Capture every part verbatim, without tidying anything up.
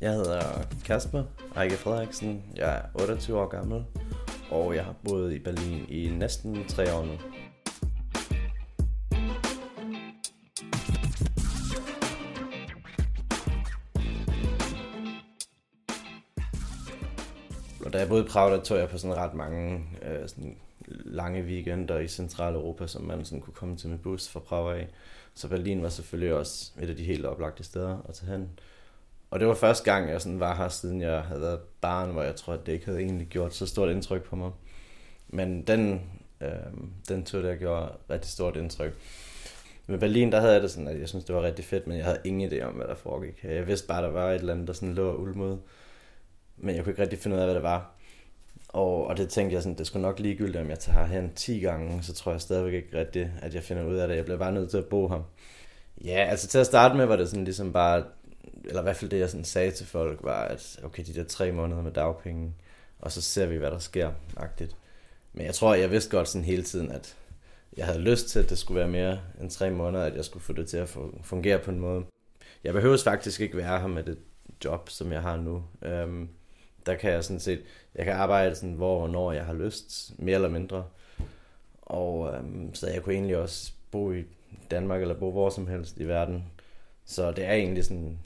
Jeg hedder Kasper Eike Frederiksen, jeg er otteogtyve år gammel, og jeg har boet i Berlin i næsten tre år nu. Og da jeg boede i Prag, der tog jeg på sådan ret mange øh, sådan lange weekender i Centraleuropa, som man sådan kunne komme til med bus fra Prag af. Så Berlin var selvfølgelig også et af de helt oplagte steder at tage hen. Og det var første gang, jeg sådan var her, siden jeg havde været barn, hvor jeg tror, at det ikke havde egentlig gjort så stort indtryk på mig. Men den, øh, den tur, der gjorde rigtig stort indtryk. Med Berlin, der havde jeg det sådan, at jeg synes det var rigtig fedt, men jeg havde ingen idé om, hvad der foregik. Jeg vidste bare, at der var et eller andet, der sådan lå og ulmede. Men jeg kunne ikke rigtig finde ud af, hvad det var. Og, og det tænkte jeg sådan, det skulle nok ligegyldigt, om jeg tager herhen ti gange, så tror jeg stadigvæk ikke rigtigt, at jeg finder ud af det. Jeg bliver bare nødt til at bo her. Ja, altså til at starte med var det sådan ligesom bare, eller i hvert fald det jeg sådan sagde til folk, var at okay, de der tre måneder med dagpenge, og så ser vi, hvad der sker, agtigt. Men jeg tror, jeg vidste godt sådan hele tiden, at jeg havde lyst til, at det skulle være mere end tre måneder, at jeg skulle få det til at fungere på en måde. Jeg behøves faktisk ikke være her med det job, som jeg har nu. Øhm, Der kan jeg sådan set, jeg kan arbejde sådan, hvor og når jeg har lyst, mere eller mindre. Og øhm, så jeg kunne egentlig også bo i Danmark eller bo hvor som helst i verden. Så det er egentlig sådan,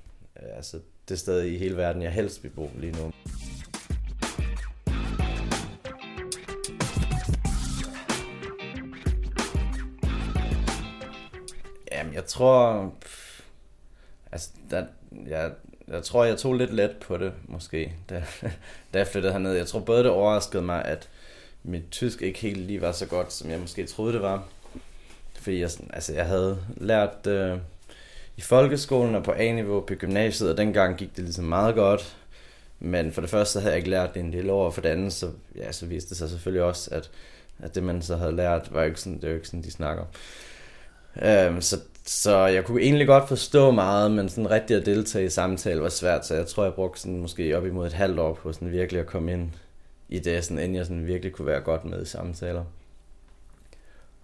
øh, altså det sted i hele verden, jeg helst vil bo lige nu. Jamen jeg tror, pff, altså der, jeg... Jeg tror, jeg tog lidt let på det, måske, da, da jeg flyttede herned. Jeg tror både, det overraskede mig, at mit tysk ikke helt lige var så godt, som jeg måske troede, det var. Fordi jeg, altså, jeg havde lært øh, i folkeskolen og på A-niveau på gymnasiet, og dengang gik det ligesom meget godt. Men for det første, så havde jeg ikke lært det en del år, og for det andet, så, ja, så viste det sig selvfølgelig også, at, at det, man så havde lært, var jo ikke sådan, det var jo ikke sådan, de snakker. Øh, så Så jeg kunne egentlig godt forstå meget, men sådan rigtig at deltage i samtale var svært, så jeg tror, jeg brugte sådan måske op imod et halvt år på sådan virkelig at komme ind i det, sådan, inden jeg sådan virkelig kunne være godt med i samtaler.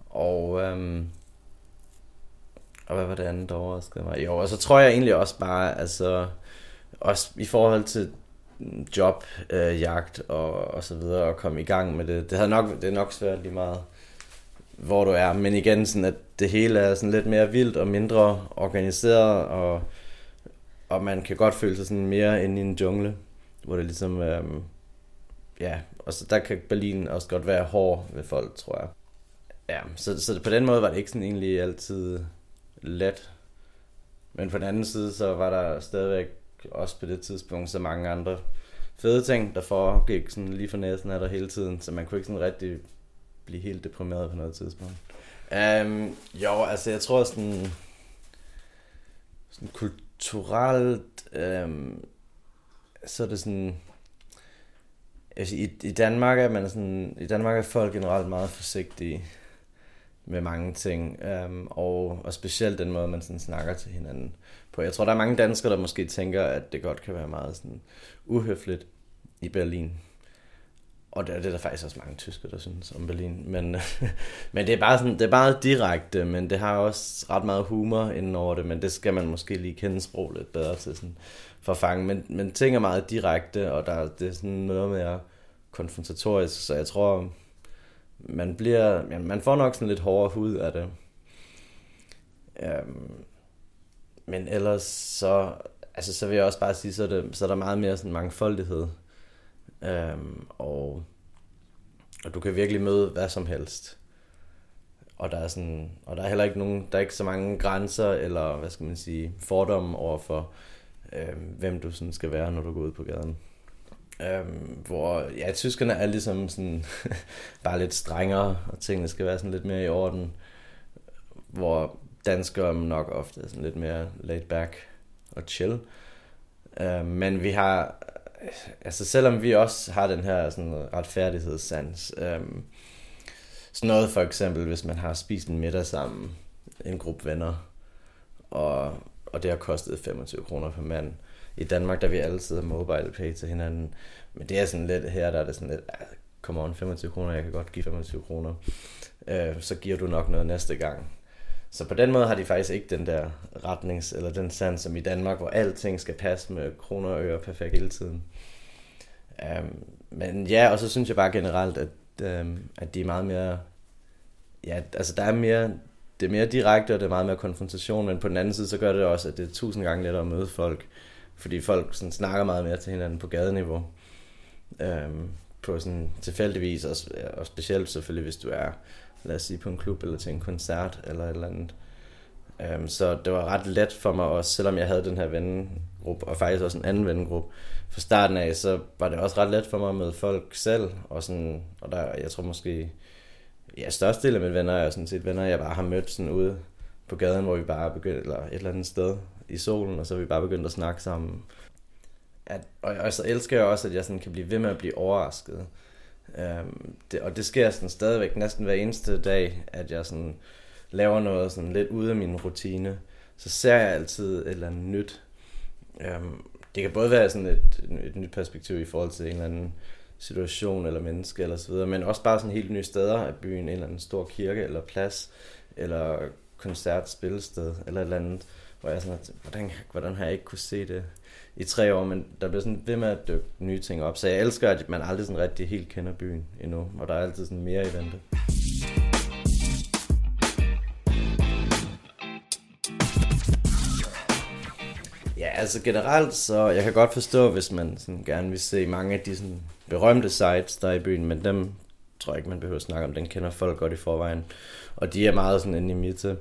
Og, øhm, og hvad var det andet, der overraskede mig? Jo, og så tror jeg egentlig også bare, altså også i forhold til job, øh, jagt og, og så videre, at komme i gang med det, det, havde nok, det er nok svært lige meget, hvor du er, men igen sådan, at det hele er sådan lidt mere vildt og mindre organiseret, og, og man kan godt føle sig sådan mere inde i en jungle, hvor det ligesom, øhm, ja, og så der kan Berlin også godt være hård ved folk, tror jeg. Ja, så, så på den måde var det ikke sådan egentlig altid let, men på den anden side, så var der stadigvæk også på det tidspunkt så mange andre fede ting, der foregik sådan lige for næsen af der hele tiden, så man kunne ikke sådan rigtig blive helt deprimeret på noget tidspunkt. Um, jo, altså jeg tror sådan, sådan kulturelt, um, så er det sådan, altså, i, i Danmark er man sådan, i Danmark er folk generelt meget forsigtige med mange ting, um, og, og specielt den måde, man sådan snakker til hinanden på. Jeg tror, der er mange danskere, der måske tænker, at det godt kan være meget sådan uhøfligt i Berlin. Og det er der faktisk også mange tyskere, der synes om Berlin. Men, men det er bare sådan, det er bare direkte, men det har også ret meget humor inden over det, men det skal man måske lige kende sprog lidt bedre til sådan, for at fange. Men, men ting er meget direkte, og der, det er sådan noget mere konfrontatorisk, så jeg tror, man bliver, ja, man får nok sådan lidt hårdere hud af det. Øhm, men ellers så, altså så vil jeg også bare sige, så er, det, så er der meget mere sådan mangfoldighed. Øhm, og, og du kan virkelig møde hvad som helst, og der er sådan, og der er heller ikke nogen, der er ikke så mange grænser eller hvad skal man sige fordomme overfor øhm, hvem du sådan skal være, når du går ud på gaden. Øhm, hvor ja, tyskerne er ligesom sådan bare lidt strengere, og tingene skal være sådan lidt mere i orden, hvor danskere nok ofte er sådan lidt mere laid back og chill. Øhm, men vi har altså selvom vi også har den her sådan retfærdighedssans, øhm, sådan noget for eksempel, hvis man har spist en middag sammen, en gruppe venner, og, og det har kostet femogtyve kroner per mand. I Danmark, der vi altid har mobile pay til hinanden, men det er sådan lidt, her der er det sådan lidt, come on, femogtyve kroner, jeg kan godt give femogtyve kroner, øh, så giver du nok noget næste gang. Så på den måde har de faktisk ikke den der retnings- eller den sand som i Danmark, hvor alting skal passe med kroner og øre perfekt hele tiden. Um, men ja, og så synes jeg bare generelt, at, um, at de er meget mere... Ja, altså der er mere... Det er mere direkte, og det er meget mere konfrontation, men på den anden side, så gør det også, at det er tusind gange lettere at møde folk, fordi folk sådan snakker meget mere til hinanden på gadeniveau. Øhm, på sådan tilfældigvis, og, og specielt selvfølgelig, hvis du er, lad os sige, på en klub eller til en koncert eller et eller andet. Øhm, så det var ret let for mig også, selvom jeg havde den her vennegruppe, og faktisk også en anden vennegruppe. Fra starten af, så var det også ret let for mig at møde folk selv, og, sådan, og der, jeg tror måske... Ja, størstedelen af mine venner er sådan set venner, jeg bare har mødt sådan ude på gaden, hvor vi bare begyndte, eller et eller andet sted i solen, og så er vi bare begyndt at snakke sammen. At, og, og så elsker jeg også, at jeg sådan kan blive ved med at blive overrasket. Øhm, det, og det sker sådan stadigvæk næsten hver eneste dag, at jeg sådan laver noget sådan lidt ude af min rutine. Så ser jeg altid et eller andet nyt. Øhm, det kan både være sådan et, et nyt perspektiv i forhold til en eller anden situation eller menneske eller så videre, men også bare sådan helt nye steder af byen, en eller anden stor kirke eller plads eller koncertspillested eller et eller andet, hvor jeg sådan, at, hvordan, hvordan har jeg ikke kunne se det i tre år, men der bliver sådan ved med at dykke nye ting op, så jeg elsker, at man aldrig sådan rigtig helt kender byen endnu, og der er altid sådan mere i vente. Altså generelt, så jeg kan godt forstå, hvis man sådan gerne vil se mange af de sådan berømte sites, der er i byen, men dem tror jeg ikke, man behøver at snakke om. Den kender folk godt i forvejen, og de er meget sådan inde i midte.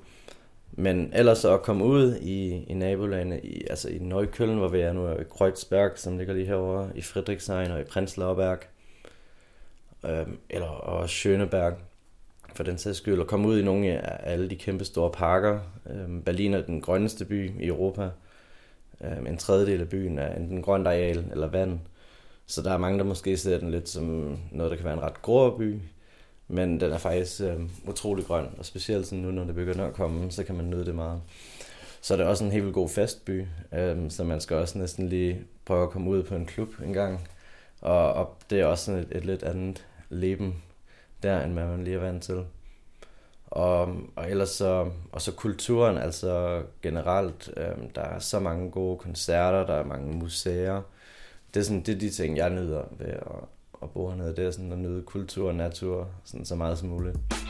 Men ellers at komme ud i, i nabolagene, i, altså i Neukölln, hvor vi er nu, og i Kreuzberg, som ligger lige herovre, i Friedrichshain og i Prenzlauer Berg, øhm, eller og Schöneberg, for den sags skyld, og komme ud i nogle af alle de kæmpe store parker. Øhm, Berlin er den grønneste by i Europa. En tredjedel af byen er enten grønt areal eller vand. Så der er mange, der måske ser den lidt som noget, der kan være en ret grå by. Men den er faktisk øh, utrolig grøn. Og specielt sådan nu, når det begynder at komme, så kan man nyde det meget. Så er det også en helt vildt god festby. Øh, så man skal også næsten lige prøve at komme ud på en klub en gang. Og, og det er også sådan et, et lidt andet leben der, end man lige er vant til. Og, og ellers så, og så kulturen, altså generelt, øh, der er så mange gode koncerter, der er mange museer. Det er, sådan, det er de ting, jeg nyder ved at, at bo hernede. Det er sådan at nyde kultur og natur sådan så meget som muligt.